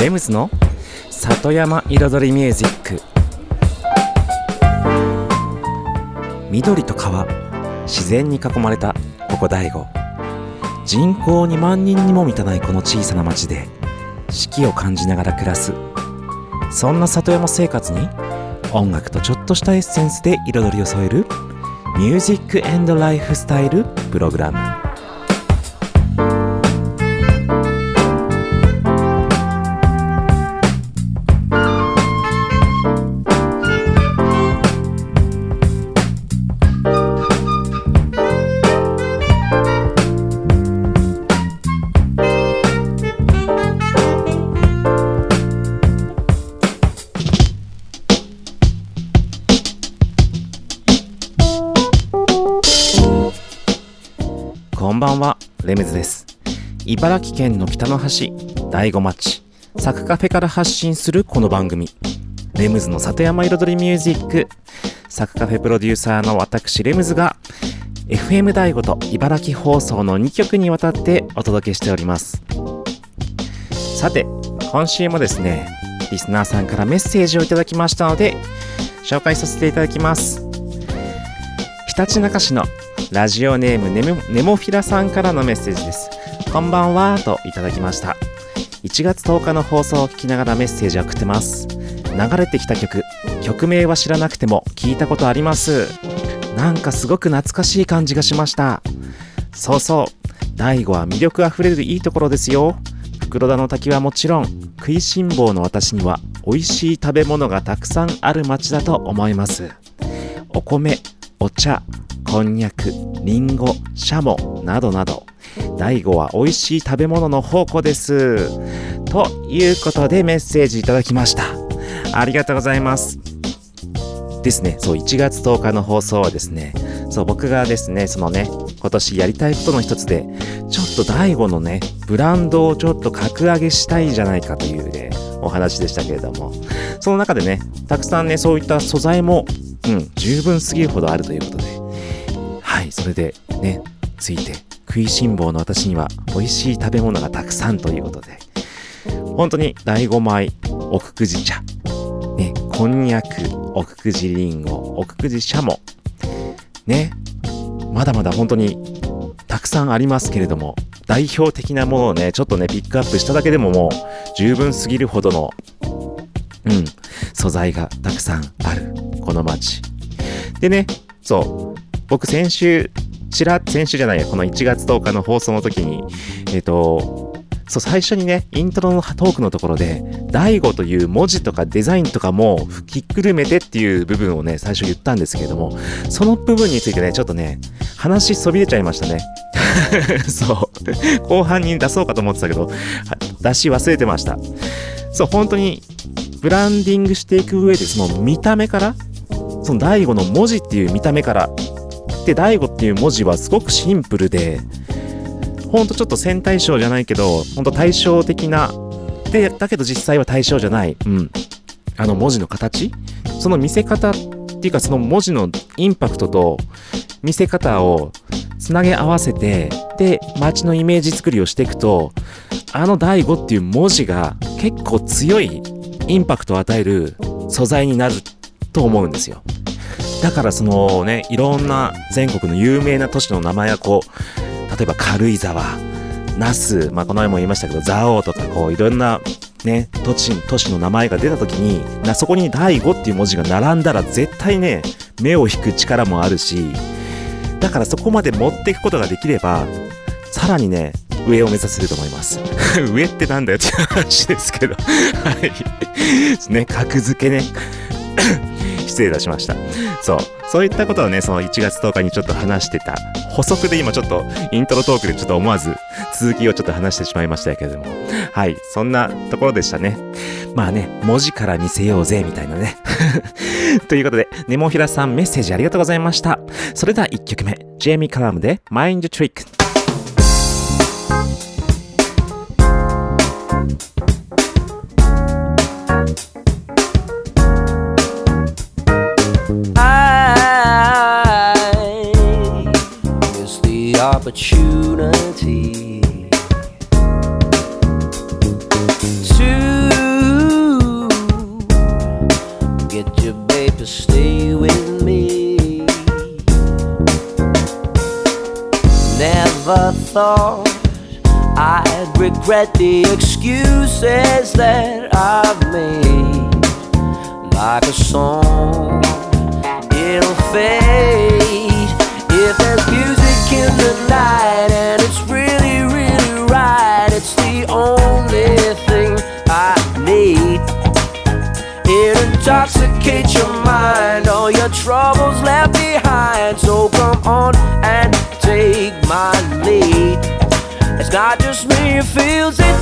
LEMS の里山彩りミュージック。緑と川、自然に囲まれたここ醍醐。人口2万人にも満たないこの小さな町で四季を感じながら暮らす、そんな里山生活に音楽とちょっとしたエッセンスで彩りを添えるミュージック&ライフスタイルプログラム。こんばんは、レムズです。茨城県の北の端、醍醐町、サクカフェから発信するこの番組、レムズの里山彩りミュージック。サクカフェプロデューサーの私、レムズが FM 醍醐と茨城放送の2局にわたってお届けしております。さて、今週もですね、リスナーさんからメッセージをいただきましたので、紹介させていただきます。ひたちなか市のラジオネームネモフィラさんからのメッセージです。こんばんはといただきました。1月10日の放送を聞きながらメッセージを送ってます。流れてきた曲名は知らなくても聞いたことあります。なんかすごく懐かしい感じがしました。そうそう、醍醐は魅力あふれるいいところですよ。袋田の滝はもちろん、食いしん坊の私には美味しい食べ物がたくさんある町だと思います。お米、お茶、こんにゃく、りんご、しゃもなどなど、醍醐は美味しい食べ物の宝庫です。ということでメッセージいただきました。ありがとうございますですね。そう、1月10日の放送はですね、そう、僕がですね、そのね、今年やりたいことの一つで、ちょっと醍醐のね、ブランドをちょっと格上げしたいじゃないかというね、お話でしたけれども、その中でね、たくさんね、そういった素材も、十分すぎるほどあるということで、それでね、ついて、食いしん坊の私には美味しい食べ物がたくさんということで、本当に醍醐米、奥久慈茶、ね、こんにゃく、奥久慈りんご、奥久慈しゃもね、まだまだ本当にたくさんありますけれども、代表的なものをね、ちょっとねピックアップしただけでももう十分すぎるほどの素材がたくさんあるこの町でね。そう。僕この1月10日の放送の時に、そう、最初にね、イントロのトークのところで、醍醐という文字とかデザインとかもひっくるめてっていう部分をね、最初言ったんですけれども、その部分についてね、ちょっとね、話そびれちゃいましたね。そう。後半に出そうかと思ってたけど、出し忘れてました。そう、本当に、ブランディングしていく上で、その見た目から、その醍醐の文字っていう見た目から、で、醍醐っていう文字はすごくシンプルで、ほんとちょっと線対称じゃないけど、ほんと対照的なで、だけど実際は対称じゃない、あの文字の形、その見せ方っていうか、その文字のインパクトと見せ方をつなげ合わせて、で、街のイメージ作りをしていくと、あの醍醐っていう文字が結構強いインパクトを与える素材になると思うんですよ。だからそのね、いろんな全国の有名な都市の名前がこう、例えば軽井沢、那須、まあこの前も言いましたけど、蔵王とかこういろんなね、都市の名前が出た時に、そこに醍醐っていう文字が並んだら絶対ね、目を引く力もあるし、だからそこまで持っていくことができれば、さらにね、上を目指せると思います。上ってなんだよっていう話ですけど、はい、ね、格付けね。失礼いたしました。そういったことをね、その1月10日にちょっと話してた補足で、今ちょっとイントロトークでちょっと思わず続きをちょっと話してしまいましたけれども、はい、そんなところでしたね。まあね、文字から見せようぜみたいなね。ということで、ネモフィラさん、メッセージありがとうございました。それでは1曲目、ジェイミー・カラムでマインド・トリック。Opportunity to thought I'd regret the excuses that I've made. Like a song, it'll fade. If there's music in the night and it's really, really right, it's the only thing I need. It intoxicates your mind, all your troubles left behind. So come on and take my lead. It's not just me who feels it,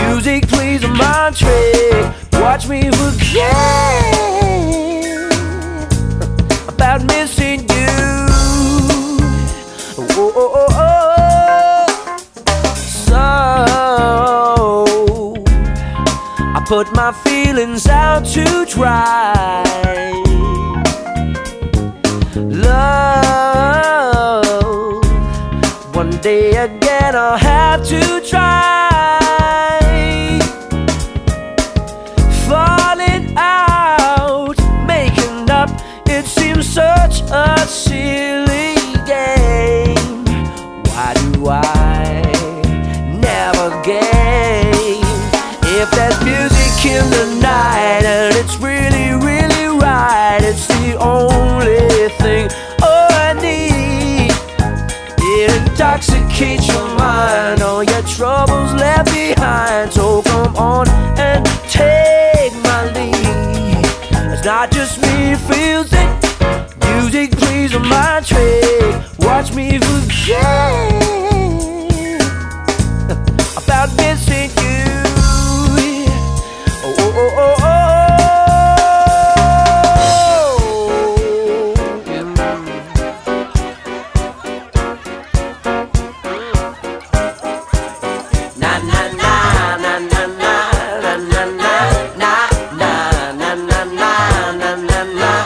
music plays a mind trick. Watch me forget about missing you. Oh, oh, oh, oh. So I put my feelings out to dry. Love, one day again I'll have to try. Falling out, making up, it seems such a silly game. Why never gain? If there's music in the night and it's really, really right, it's the only thing I need. It intoxicates your mind, all your troubles left behind. So come on and take my lead. It's not just me who feels it, music plays on my trick. Watch me forget about missing you. Oh, oh, oh, oh. Na na na na na na na na na na na na na na na na na.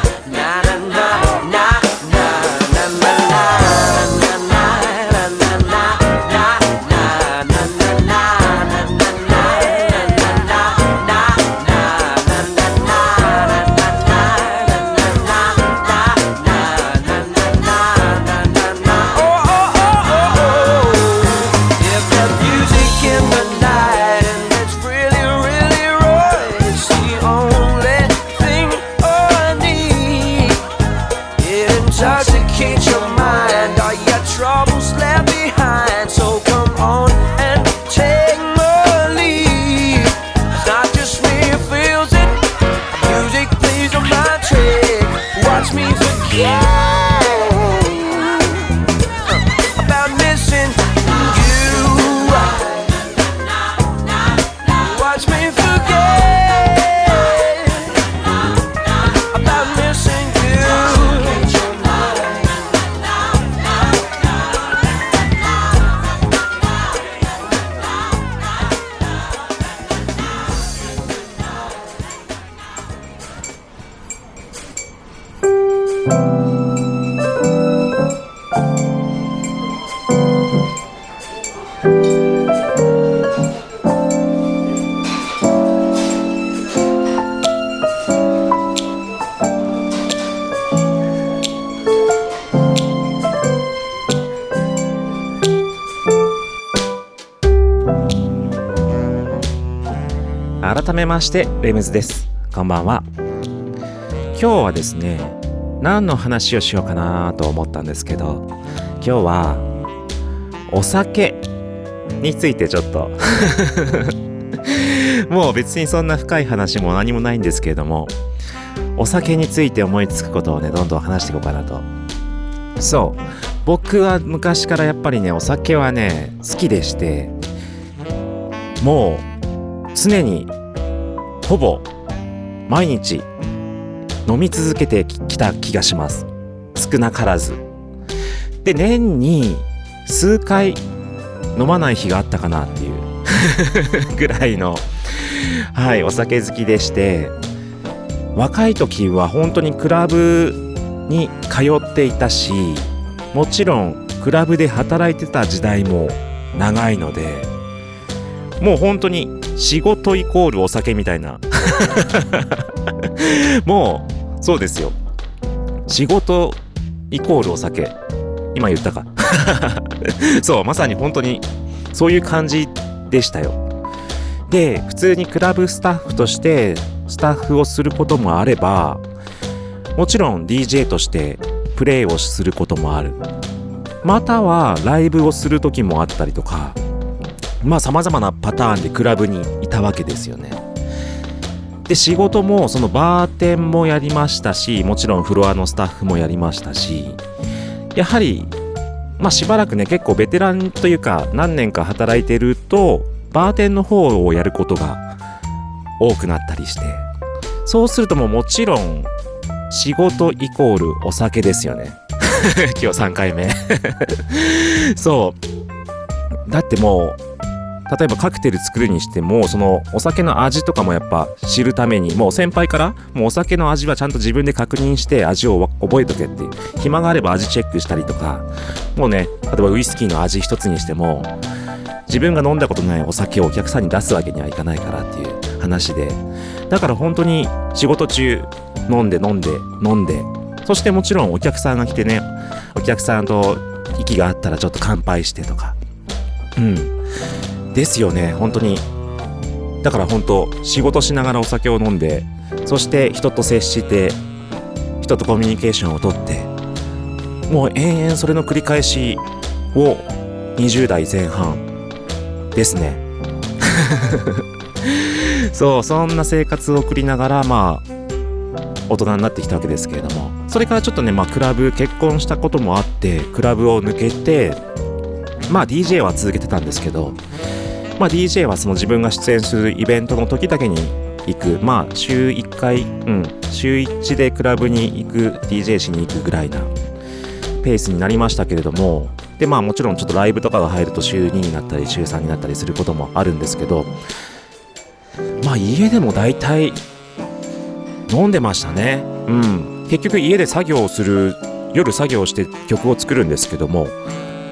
改めましてレムズです。こんばんは。今日はですね、何の話をしようかなと思ったんですけど、今日はお酒についてちょっともう別にそんな深い話も何もないんですけれども、お酒について思いつくことをね、どんどん話していこうかなと。そう、僕は昔からやっぱりね、お酒はね好きでして、もう常にほぼ毎日飲み続けてきた気がします。少なからずで、年に数回飲まない日があったかなっていうぐらいの、はい、お酒好きでして、若い時は本当にクラブに通っていたし、もちろんクラブで働いてた時代も長いので、もう本当に仕事イコールお酒みたいなもうそうですよ、仕事イコールお酒、今言ったかそう、まさに本当にそういう感じでしたよ。で、普通にクラブスタッフとしてスタッフをすることもあれば、もちろん DJ としてプレイをすることもある。またはライブをする時もあったりとか、まあ様々なパターンでクラブにいたわけですよね。で、仕事もそのバーテンもやりましたし、もちろんフロアのスタッフもやりましたし、やはりまあしばらくね、結構ベテランというか何年か働いてるとバーテンの方をやることが多くなったりして、そうするともうもちろん仕事イコールお酒ですよね。今日3回目そうだって、もう例えばカクテル作るにしても、そのお酒の味とかもやっぱ知るために、もう先輩からもうお酒の味はちゃんと自分で確認して味を覚えとけっていう、暇があれば味チェックしたりとか、もうね、例えばウイスキーの味一つにしても自分が飲んだことないお酒をお客さんに出すわけにはいかないからっていう話で、だから本当に仕事中飲んで、そしてもちろんお客さんが来てね、お客さんと息があったらちょっと乾杯してとか、ですよね、本当に。だから本当、仕事しながらお酒を飲んで、そして人と接して、人とコミュニケーションをとって、もう延々それの繰り返しを20代前半ですね。そう、そんな生活を送りながら、まあ、大人になってきたわけですけれども、それからちょっとね、まあクラブ、結婚したこともあって、クラブを抜けて、まあ DJ は続けてたんですけど、まあ DJ はその自分が出演するイベントの時だけに行く、まあ週1回、週1でクラブに行く、DJ しに行くぐらいなペースになりましたけれども、で、まあもちろんちょっとライブとかが入ると週2になったり週3になったりすることもあるんですけど、まあ家でも大体飲んでましたね。結局家で作業をする、夜作業して曲を作るんですけども、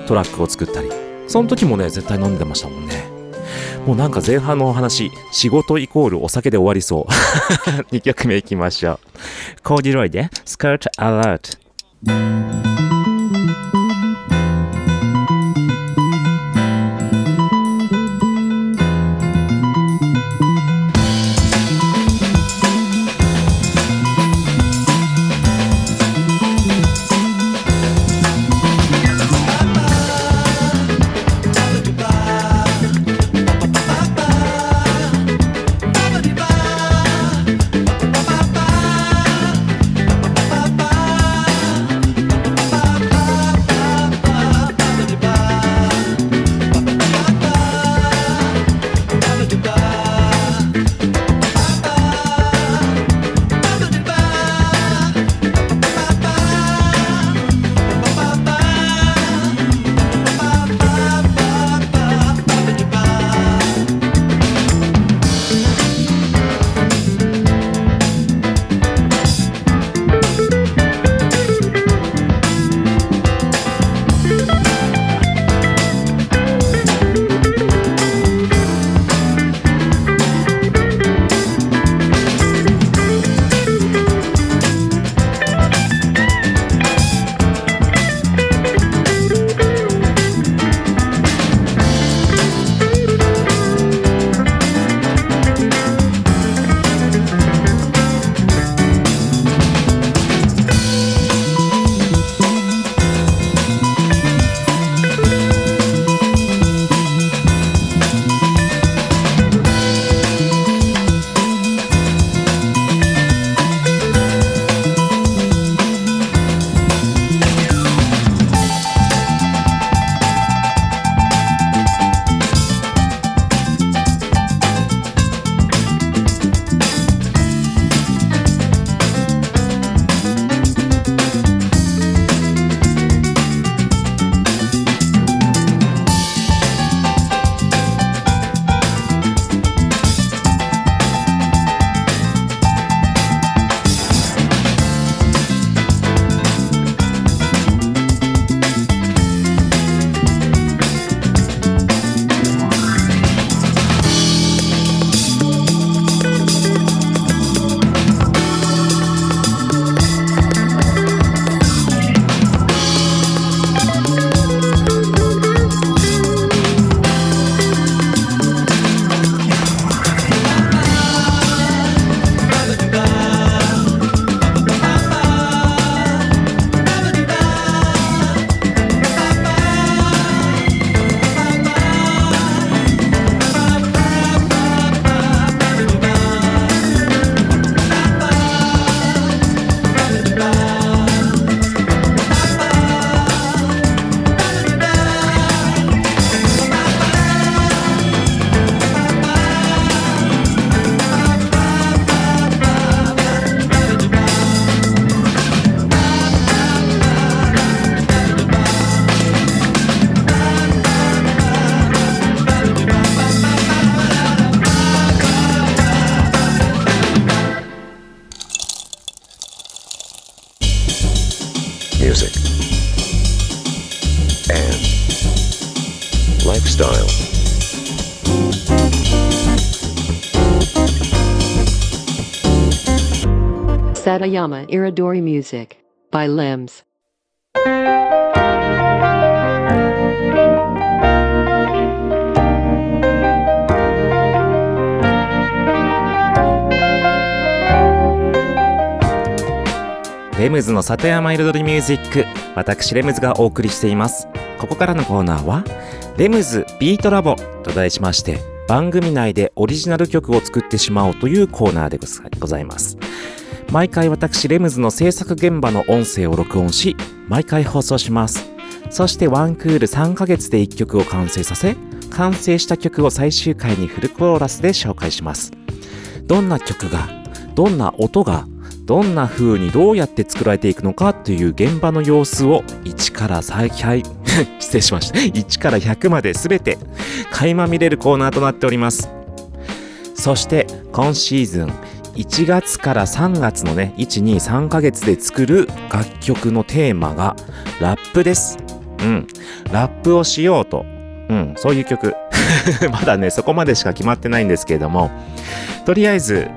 トラックを作ったり、その時もね、絶対飲んでましたもんね。もうなんか前半のお話、仕事イコールお酒で終わりそう。2曲目いきましょう。コーディロイでスカートアラート。Satayama Iridori Music by LEMS. LEMS の里山彩りミュージック、私レムズがお送りしています。ここからのコーナーはレムズビートラボと題しまして、番組内でオリジナル曲を作ってしまおうというコーナーでございます。毎回私レムズの制作現場の音声を録音し、毎回放送します。そしてワンクール3ヶ月で1曲を完成させ、完成した曲を最終回にフルコーラスで紹介します。どんな曲が、どんな音が、どんな風にどうやって作られていくのかという現場の様子を1から100まで全て垣間見れるコーナーとなっております。そして今シーズン1月から3月のね、1、2、3ヶ月で作る楽曲のテーマがラップです。ラップをしようと、そういう曲まだねそこまでしか決まってないんですけれども、とりあえず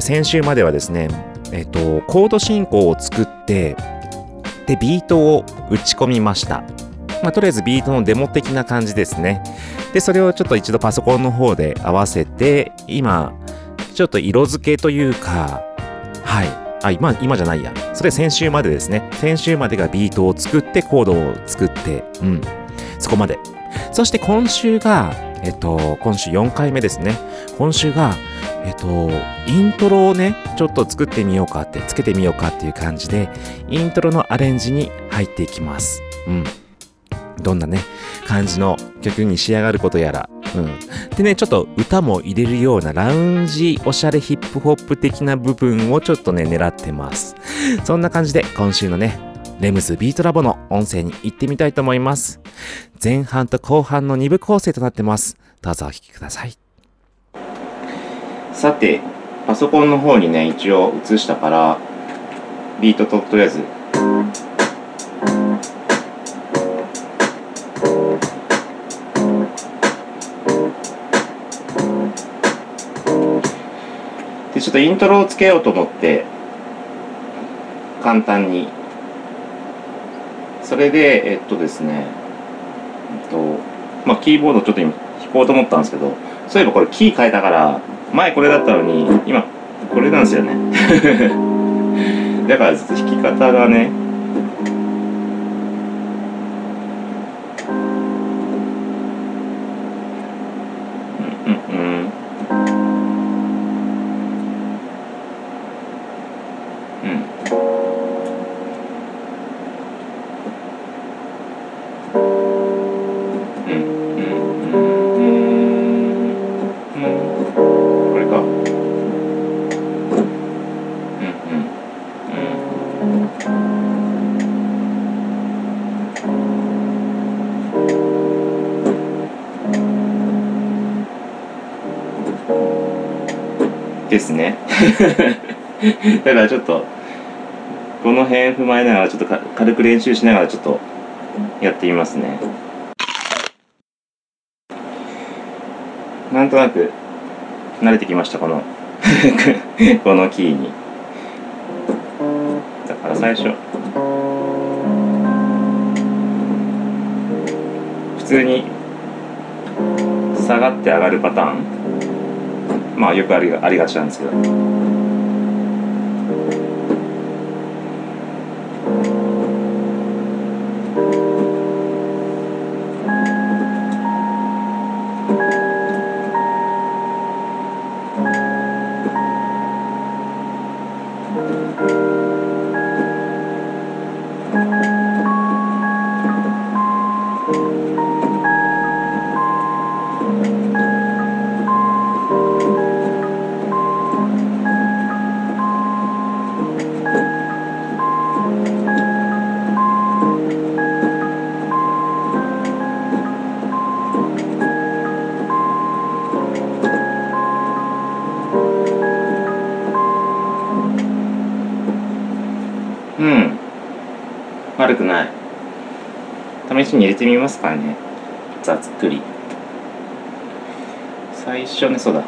先週まではですね、コード進行を作って、で、ビートを打ち込みました。とりあえずビートのデモ的な感じですね。で、それをちょっと一度パソコンの方で合わせて、今、ちょっと色付けというか、それ先週までですね。先週までがビートを作って、コードを作って、そこまで。そして今週が、今週4回目ですね。今週が、イントロをねちょっとつけてみようかっていう感じで、イントロのアレンジに入っていきます。どんなね感じの曲に仕上がることやら、でね、ちょっと歌も入れるようなラウンジおしゃれヒップホップ的な部分をちょっとね狙ってます。そんな感じで今週のねレムズビートラボの音声に行ってみたいと思います。前半と後半の2部構成となってます。どうぞお聴きください。さて、パソコンの方にね一応映したから、ビートととりあえずで、ちょっとイントロをつけようと思って、簡単にそれでキーボードちょっと今弾こうと思ったんですけど、そういえばこれキー変えたから、前これだったのに今これなんですよねだから弾き方がね、ですねだからちょっとこの辺踏まえながら、ちょっと軽く練習しながらちょっとやってみますね。なんとなく慣れてきました、このキーに。だから最初普通に下がって上がるパターン、よくありがちなんですけど、悪くない。試しに入れてみますかね。ざっくり最初ね、そうだ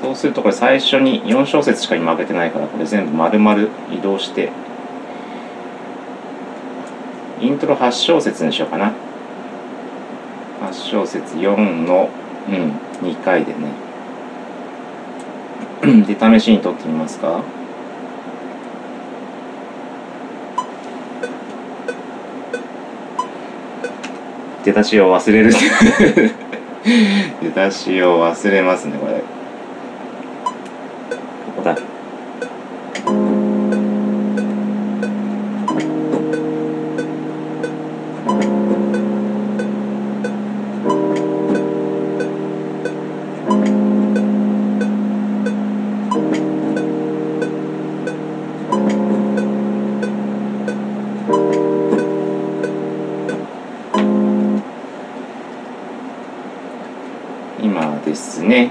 そうするとこれ最初に4小節しか今上げてないから、これ全部丸々移動してイントロ8小節にしようかな。8小節4の、2回でねで試しに取ってみますか。出だしを忘れる出だしを忘れますね、これ。ここだ。今ですね。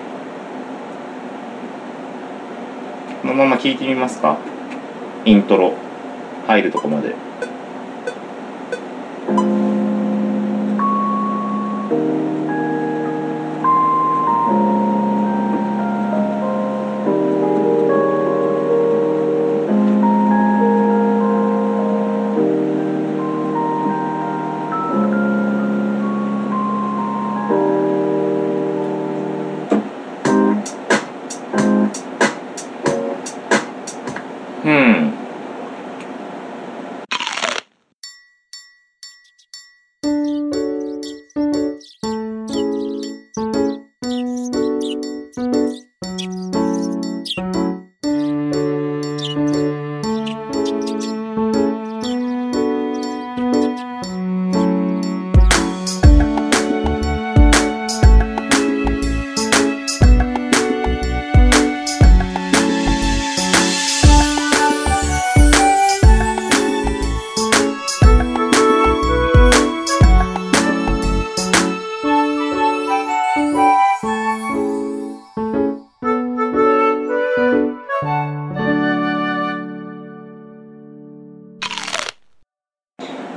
このまま聴いてみますか。イントロ入るとこまで。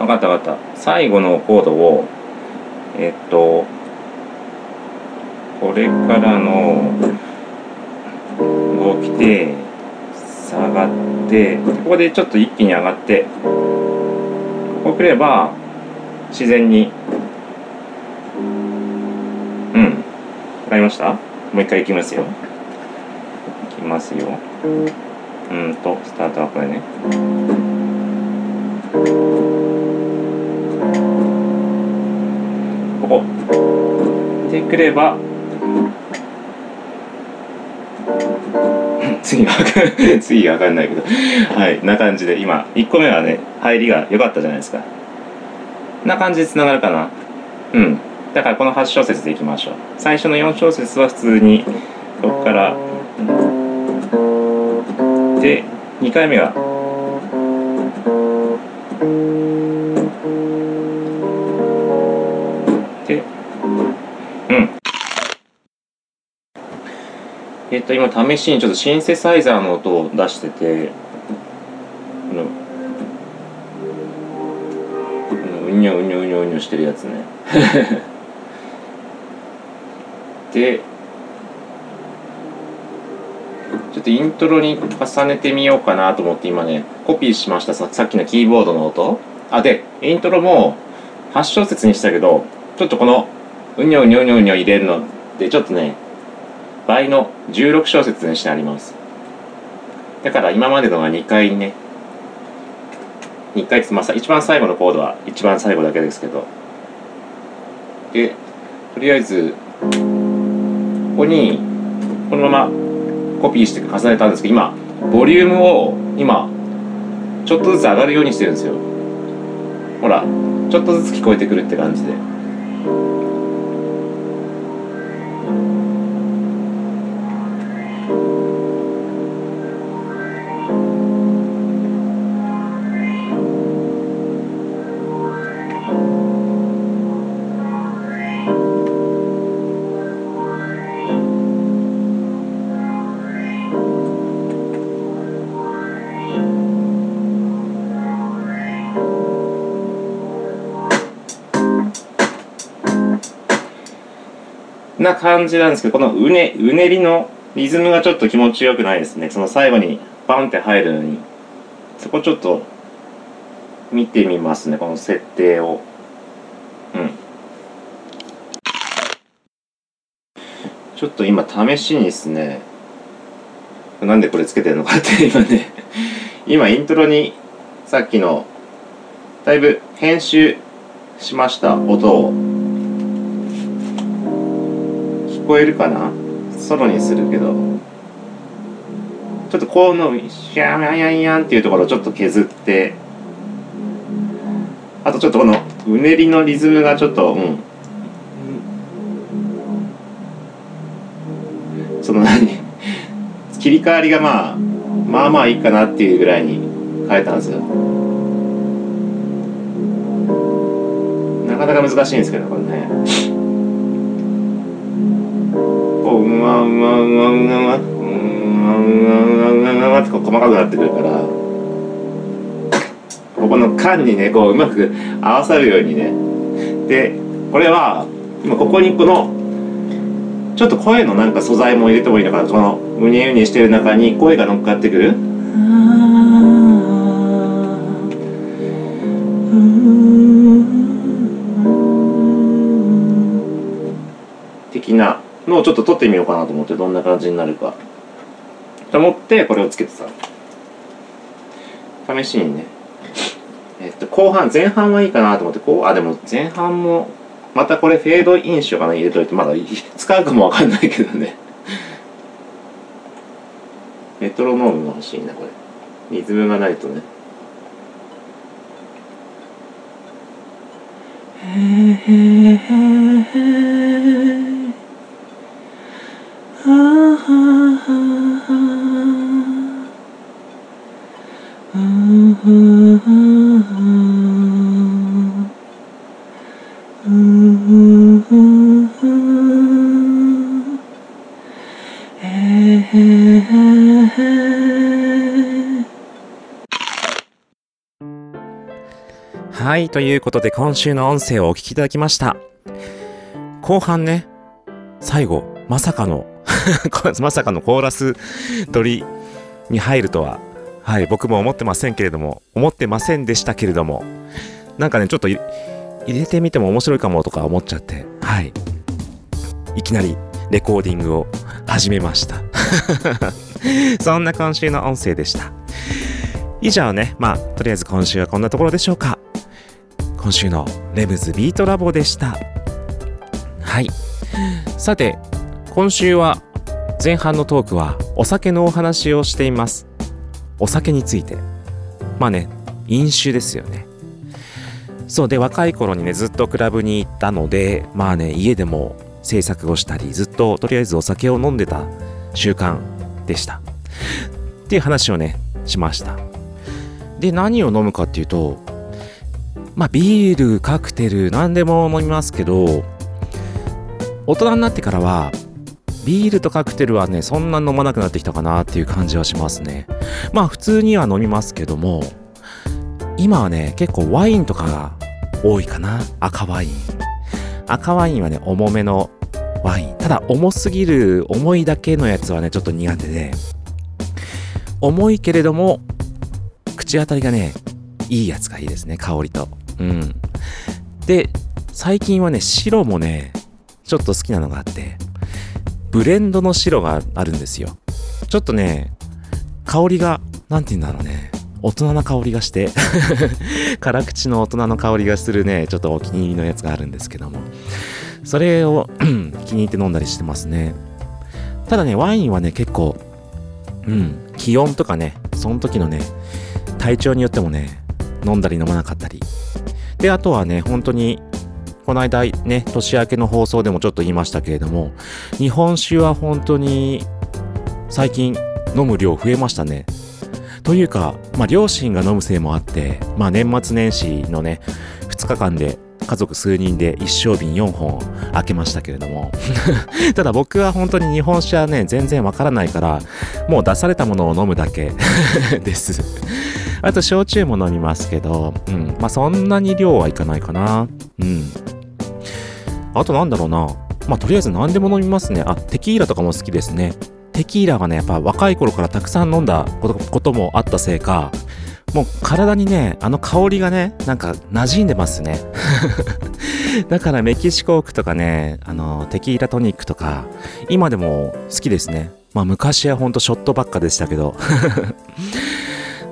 分かった分かった。最後のコードをこれからの動きで下がってここでちょっと一気に上がってこうくれば自然に分かりました。もう一回いきますよ。いきますよ。スタートはこれね。でくれば次は分かんないけどはい、な感じで今1個目はね入りが良かったじゃないですか。な感じでつながるかな。だからこの8小節でいきましょう。最初の4小節は普通にここからで2回目は今試しにちょっとシンセサイザーの音を出してて、うにょうにょうにょうにょしてるやつねでちょっとイントロに重ねてみようかなと思って今ねコピーしました。さっきのキーボードの音でイントロも8小節にしたけど、ちょっとこのうにょうにょうにょうにょ入れるのでちょっとね倍の16小節にしてあります。だから今までのが2回ね、2回つまさ、一番最後のコードは一番最後だけですけど、でとりあえずここにこのままコピーして重ねたんですけど、今ボリュームを今ちょっとずつ上がるようにしてるんですよ。ほらちょっとずつ聞こえてくるって感じで。な感じなんですけど、このうねりのリズムがちょっと気持ちよくないですね。その最後にバンって入るのに。そこちょっと見てみますね、この設定を。うん。ちょっと今試しにですね、なんでこれつけてるのかって今ね、今イントロにさっきのだいぶ編集しました音を。聞こえるかな？ソロにするけど、ちょっとこのシャーヤンヤンっていうところをちょっと削って、あとちょっとこのうねりのリズムがちょっと、その切り替わりがまあいいかなっていうぐらいに変えたんですよ。なかなか難しいんですけど、これね。こううわうわうわうわうわうわうわって細かくなってくるから、ここの間にね、こううまく合わさるようにね。でこれは今ここにこのちょっと声のなんか素材も入れてもいいのかな。このうにうにしてる中に声が乗っかってくる。的なのをちょっと撮ってみようかなと思って、どんな感じになるかと思ってこれをつけてさ、試しにね、前半はいいかなと思って、こう、あ、でも前半もまたこれフェードインしようかな、入れといて。まだ使うかもわかんないけどね。メトロノームが欲しいな、これ。リズムがないとね。はい、ということで今週の音声をお聞きいただきました。後半ね、最後、まさかの、まさかのコーラス取りに入るとは、はい、僕も思ってませんでしたけれども、なんかね、ちょっと入れてみても面白いかもとか思っちゃって、はい、いきなりレコーディングを始めました。そんな今週の音声でした。以上ね、とりあえず今週はこんなところでしょうか。今週のLEMSビートラボでした。はい、さて今週は前半のトークはお酒のお話をしています。お酒について、飲酒ですよね。そうで、若い頃にねずっとクラブに行ったので、家でも制作をしたり、ずっととりあえずお酒を飲んでた習慣でしたっていう話をねしました。で、何を飲むかっていうと、ビール、カクテル、何でも飲みますけど、大人になってからはビールとカクテルはねそんな飲まなくなってきたかなっていう感じはしますね。普通には飲みますけども、今はね結構ワインとかが多いかな。赤ワインはね重めのワイン。ただ重いだけのやつはねちょっと苦手で、重いけれども口当たりがねいいやつがいいですね、香りと。で、最近はね白もねちょっと好きなのがあって、ブレンドの白があるんですよ。ちょっとね香りが大人な香りがして辛口の大人の香りがするね、ちょっとお気に入りのやつがあるんですけども、それを気に入って飲んだりしてますね。ただねワインはね結構気温とかねその時のね体調によってもね飲んだり飲まなかったりで、あとはね本当にこの間ね年明けの放送でもちょっと言いましたけれども、日本酒は本当に最近飲む量増えましたね。というか両親が飲むせいもあって、年末年始のね2日間で家族数人で一升瓶4本開けましたけれどもただ僕は本当に日本酒はね全然わからないから、もう出されたものを飲むだけですあと焼酎も飲みますけど、そんなに量はいかないかな。あととりあえず何でも飲みますね。テキーラとかも好きですね。テテキーラがねやっぱ若い頃からたくさん飲んだこともあったせいか、もう体にねあの香りがねなんか馴染んでますねだからメキシコークとかねテキーラトニックとか今でも好きですね。まあ昔はほんとショットばっかでしたけど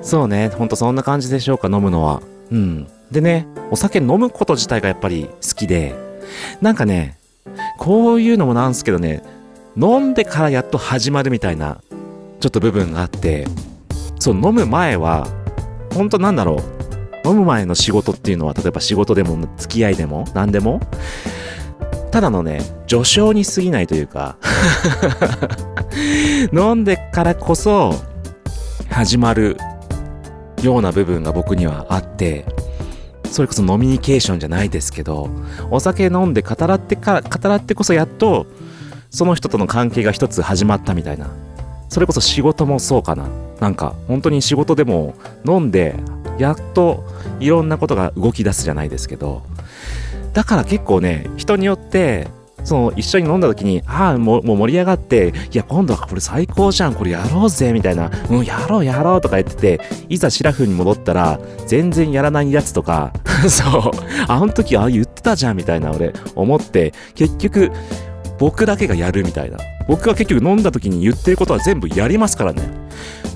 そうね、ほんとそんな感じでしょうか、飲むのは。うんでね、お酒飲むこと自体がやっぱり好きで、なんかねこういうのもなんですけどね、飲んでからやっと始まるみたいなちょっと部分があって、そう、飲む前はほんとなんだろう、飲む前の仕事っていうのは例えば仕事でも付き合いでも何でもただのね序章に過ぎないというか飲んでからこそ始まるような部分が僕にはあって、それこそ飲みニケーションじゃないですけど、お酒飲んで語らってこそやっとその人との関係が一つ始まったみたいな。それこそ仕事もそうかな。なんか本当に仕事でも飲んでやっといろんなことが動き出すじゃないですけど、だから結構ね人によってその一緒に飲んだ時にもう盛り上がって、いや今度はこれ最高じゃん、これやろうぜみたいな、うんやろうとか言ってて、いざシラフに戻ったら全然やらないやつとかそう、あの時言ってたじゃんみたいな俺思って、結局僕だけがやるみたいな。僕は結局飲んだ時に言ってることは全部やりますからね。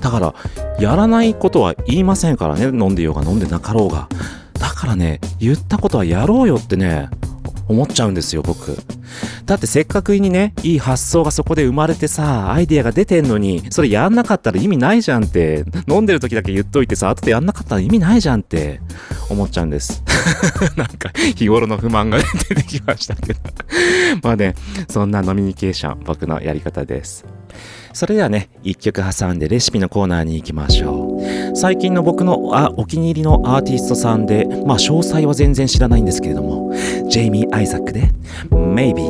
だからやらないことは言いませんからね、飲んでようが飲んでなかろうが。だからね言ったことはやろうよってね思っちゃうんですよ僕。だってせっかくにねいい発想がそこで生まれてさ、アイデアが出てんのにそれやんなかったら意味ないじゃんって、飲んでる時だけ言っといてさ後でやんなかったら意味ないじゃんって思っちゃうんですなんか日頃の不満が出てきましたけどまあね、そんな飲みニケーション僕のやり方です。それではね一曲挟んでレシピのコーナーに行きましょう。最近の僕のお気に入りのアーティストさんで、まあ詳細は全然知らないんですけれども、ジェイミー・アイザックで Maybe。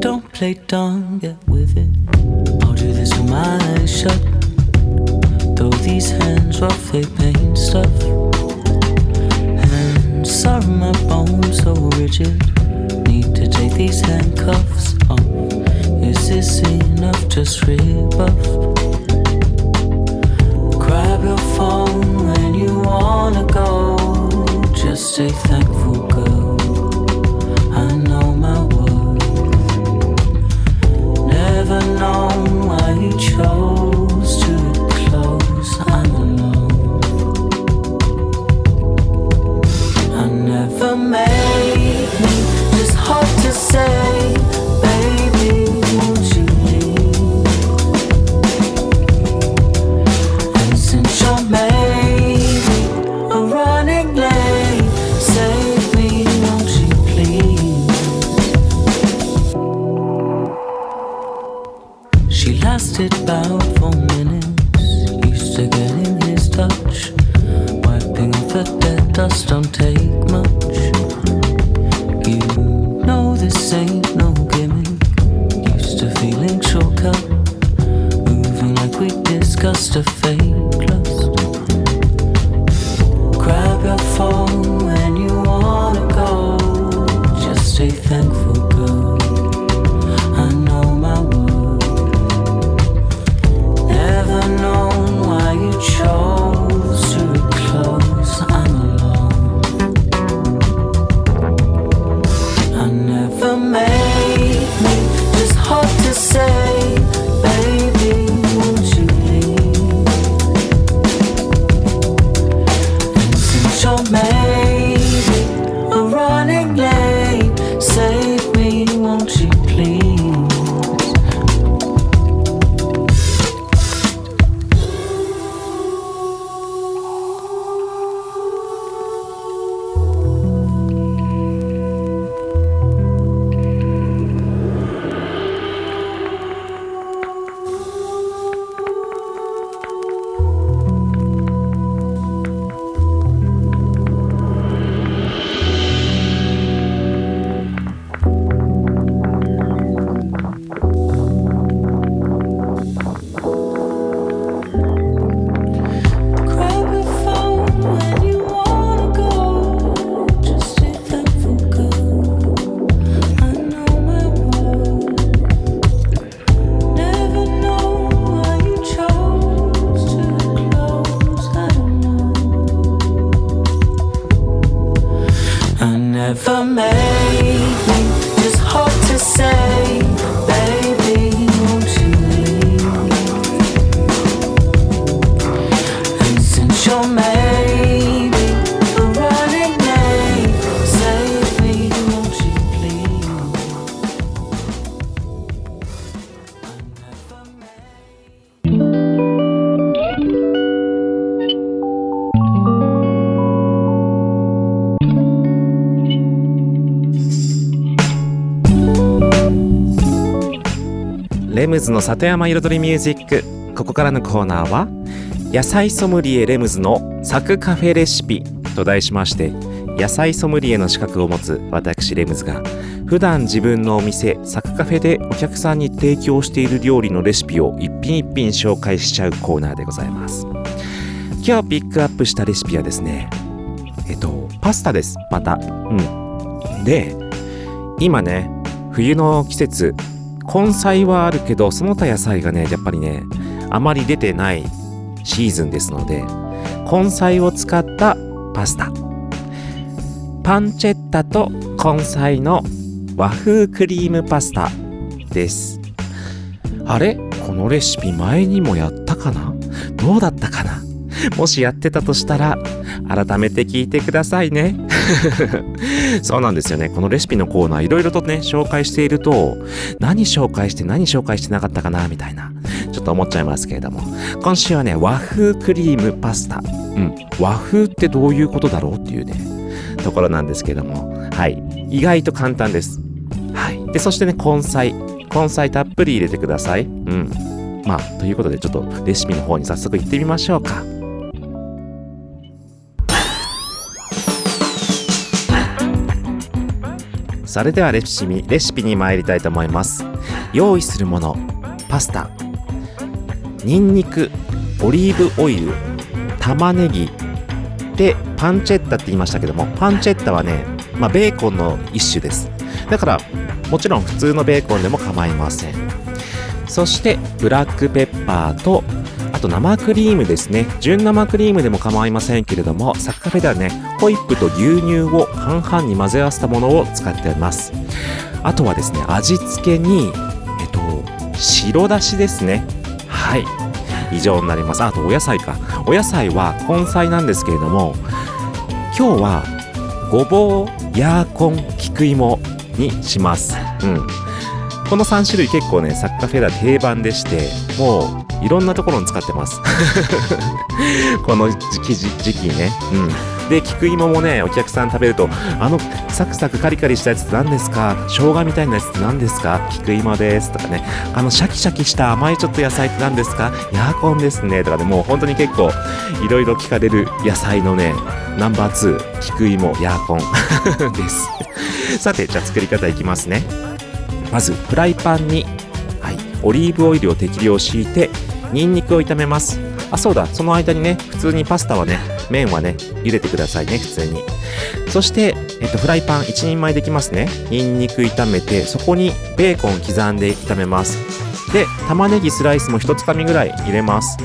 Don't play dumb, get with it. I'll do this with my eyes shut. Though these hands roughly paint stuff. Hands are my bones so rigid. Need to take these handcuffs off.Is this enough? Just rebuff. Grab your phone when you wanna go. Just stay thankful, girl. I know my worth. Never known why you chose to close. I'm alone. I never made me. Just hard to say.About 4 minutes, used to getting his touch. Wiping off the dead dust don't take much. You know this ain't no gimmick. Used to feeling choked up, moving like we discussed a fake lust. Grab your phone when you wanna go. Just stay thankful, girl. LEMS の里山彩りミュージック。ここからのコーナーは野菜ソムリエLEMSのサクカフェレシピと題しまして、野菜ソムリエの資格を持つ私LEMSが普段自分のお店サクカフェでお客さんに提供している料理のレシピを一品一品紹介しちゃうコーナーでございます。今日ピックアップしたレシピはですね、パスタです。またで、今ね冬の季節、根菜はあるけどその他野菜がねやっぱりねあまり出てないシーズンですので、根菜を使ったパスタ、パンチェッタと根菜の和風クリームパスタです。あれ、このレシピ前にもやったかな、どうだったかな。もしやってたとしたら改めて聞いてくださいねそうなんですよね、このレシピのコーナーいろいろとね紹介していると、何紹介して何紹介してなかったかなみたいなちょっと思っちゃいますけれども、今週はね和風クリームパスタ、和風ってどういうことだろうっていうねところなんですけども、はい、意外と簡単です。はい、でそしてね根菜たっぷり入れてください。まあということでちょっとレシピの方に早速行ってみましょうか。それではレシピに参りたいと思います。用意するもの、パスタ、ニンニク、オリーブオイル、玉ねぎで、パンチェッタって言いましたけども、パンチェッタはね、ベーコンの一種です。だからもちろん普通のベーコンでも構いません。そしてブラックペッパーと、あと生クリームですね。純生クリームでも構いませんけれども、サクカフェではねホイップと牛乳を半々に混ぜ合わせたものを使っています。あとはですね、味付けに、白だしですね。はい、以上になります。あとお野菜か、お野菜は根菜なんですけれども、今日はごぼう、ヤーコン、菊芋にします。この3種類結構ねサッカフェラ定番でして、もういろんなところに使ってますこの時期ね。で菊芋もねお客さん食べると、あのサクサクカリカリしたやつって何ですか、生姜みたいなやつって何ですか、菊芋ですとかね、あのシャキシャキした甘いちょっと野菜って何ですか、ヤーコンですねとかね、もう本当に結構いろいろ聞かれる野菜のねナンバー2、菊芋、ヤーコンですさてじゃあ作り方いきますね。まずフライパンに、オリーブオイルを適量敷いてニンニクを炒めます。あ、そうだ、その間にね普通にパスタはね、麺はね茹でてくださいね、普通に。そして、フライパン1人前できますね。ニンニク炒めて、そこにベーコン刻んで炒めます。で玉ねぎスライスも1つかみぐらい入れます。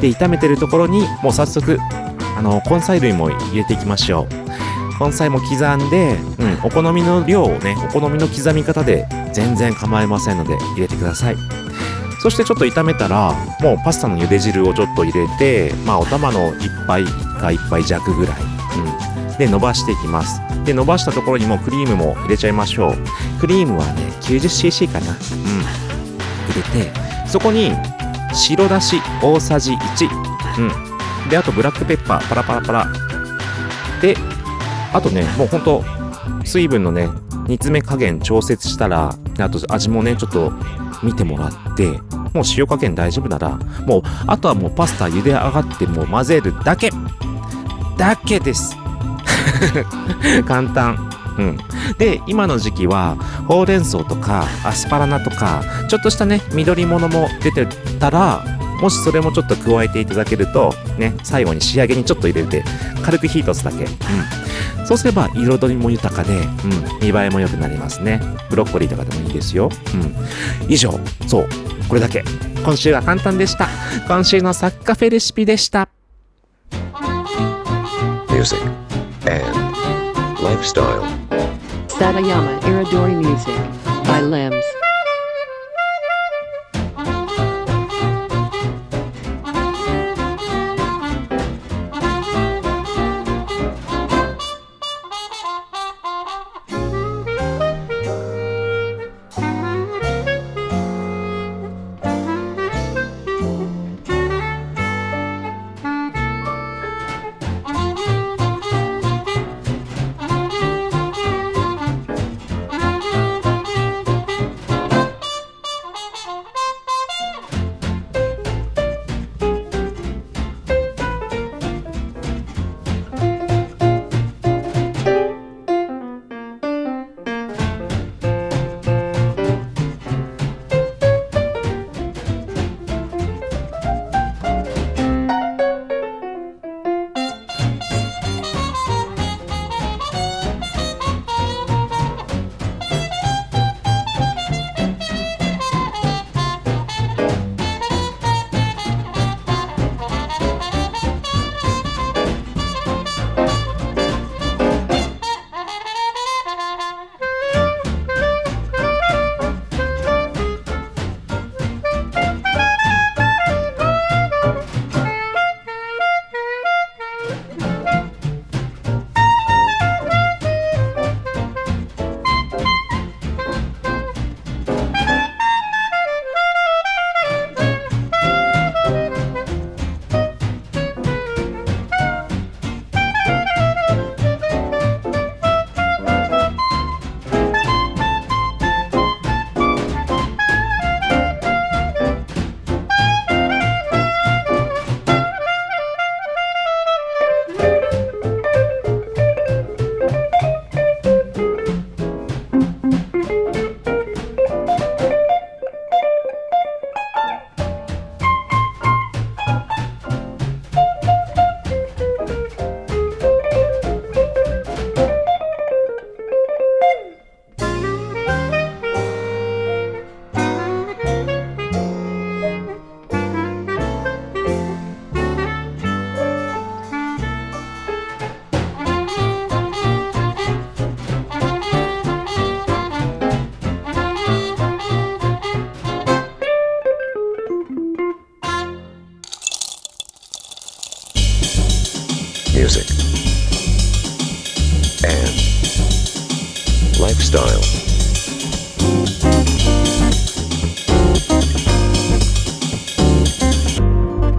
で炒めてるところにもう早速根菜類も入れていきましょう。根菜も刻んで、お好みの量をね、お好みの刻み方で全然構いませんので入れてください。そしてちょっと炒めたら、もうパスタの茹で汁をちょっと入れて、お玉の1杯か1杯弱ぐらい、で伸ばしていきます。で伸ばしたところにもうクリームも入れちゃいましょう。クリームはね 90cc かな、入れて、そこに白だし大さじ1、であとブラックペッパーパラパラパラで、あとねもうほんと水分のね煮詰め加減調節したら、あと味もねちょっと見てもらって、もう塩加減大丈夫なら、もうあとはもうパスタ茹で上がって、もう混ぜるだけです簡単。で今の時期はほうれん草とかアスパラナとかちょっとしたね緑物も出てたら、もしそれもちょっと加えていただけるとね、最後に仕上げにちょっと入れて軽く火通すだけ。そうすれば彩りも豊かで、見栄えも良くなりますね。ブロッコリーとかでもいいですよ。以上、そうこれだけ。今週は簡単でした。今週のサクカフェレシピでした。ミュージック&ライフスタイル、里山彩りミュージック by LEMS。style.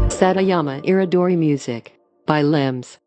Satayama Iridori Music by LEMS.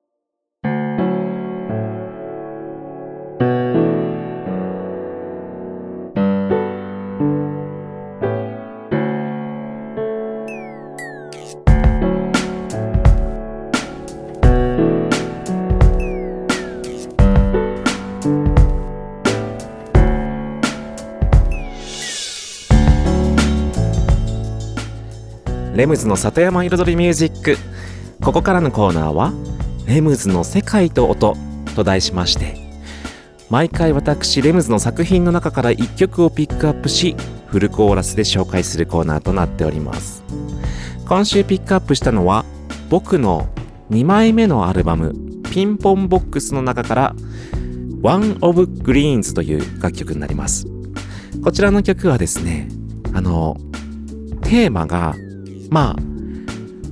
レムズの里山彩りミュージック。ここからのコーナーはレムズの世界と音と題しまして、毎回私レムズの作品の中から1曲をピックアップし、フルコーラスで紹介するコーナーとなっております。今週ピックアップしたのは僕の2枚目のアルバムピンポンボックスの中から One of Greens という楽曲になります。こちらの曲はですね、テーマが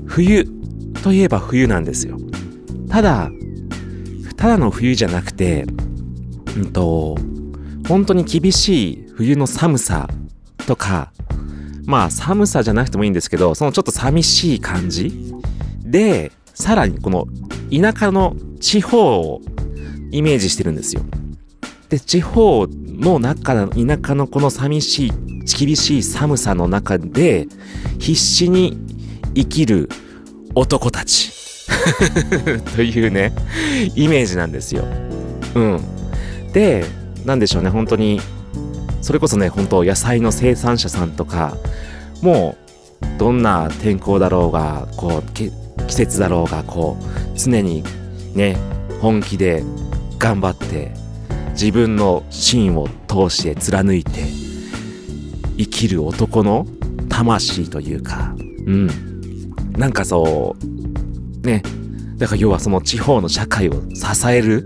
冬といえば冬なんですよ。ただの冬じゃなくて、本当に厳しい冬の寒さとか、寒さじゃなくてもいいんですけど、そのちょっと寂しい感じで、さらにこの田舎の地方をイメージしてるんですよ。で、地方の中、田舎のこの寂しい厳しい寒さの中で必死に生きる男たちというねイメージなんですよ。で、なんでしょうね、本当にそれこそね、本当野菜の生産者さんとかもうどんな天候だろうが季節だろうが常にね本気で頑張って自分の芯を通して貫いて生きる男の魂というか、なんかそうね、だから要はその地方の社会を支える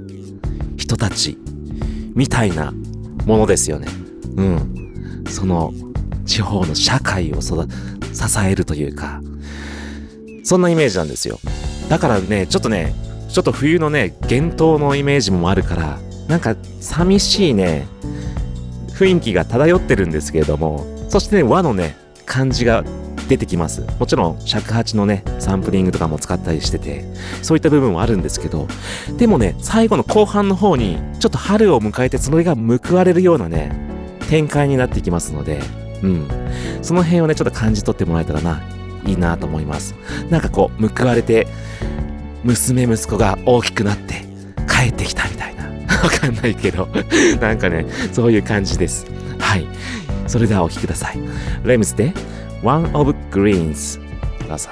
人たちみたいなものですよね。その地方の社会を支えるというか、そんなイメージなんですよ。だからね、ちょっと冬のね厳冬のイメージもあるから、なんか寂しいね雰囲気が漂ってるんですけれども、そしてね和のね感じが出てきます。もちろん尺八のねサンプリングとかも使ったりしてて、そういった部分はあるんですけど、でもね最後の後半の方にちょっと春を迎えて、それが報われるようなね展開になっていきますので、その辺をねちょっと感じ取ってもらえたらいいなと思います。なんか報われて娘息子が大きくなって帰ってきたみたいな、わかんないけどなんかねそういう感じです。はい、それではお聴きください。レムズで One of Greens。 どうぞ。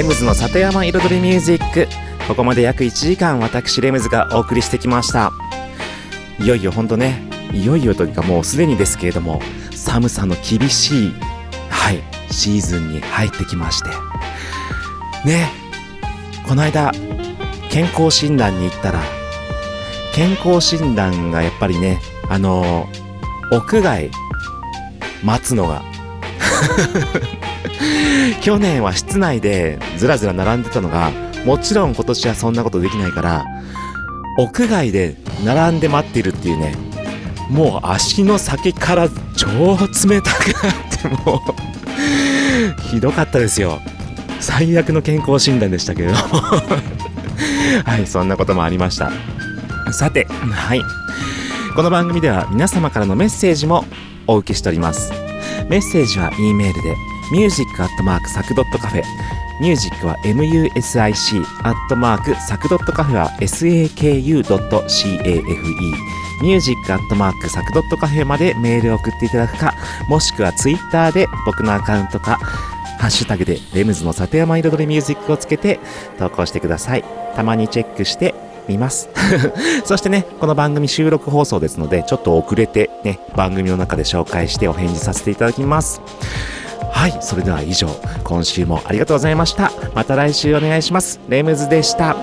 レムズの里山彩りミュージック、ここまで約1時間私レムズがお送りしてきました。いよいよほんとね、いよいよというかもうすでにですけれども、寒さの厳しい、はい、シーズンに入ってきましてね。この間健康診断に行ったら、健康診断がやっぱりね、屋外待つのが去年は室内でずらずら並んでたのが、もちろん今年はそんなことできないから、屋外で並んで待っているっていうね、もう足の先から超冷たくなって、もうひどかったですよ。最悪の健康診断でしたけれどもはい、そんなこともありました。さて、はい、この番組では皆様からのメッセージもお受けしております。メッセージは E メールで music@sac.cafe、 music は music @sac.cafe は saku.cafe、music@sac.cafe までメールを送っていただくか、もしくはツイッターで僕のアカウントかハッシュタグでレムズの里山彩りミュージックをつけて投稿してください。たまにチェックしてみますそしてね、この番組収録放送ですので、ちょっと遅れてね、番組の中で紹介してお返事させていただきます。はい、それでは以上、今週もありがとうございました。また来週お願いします。レムズでした。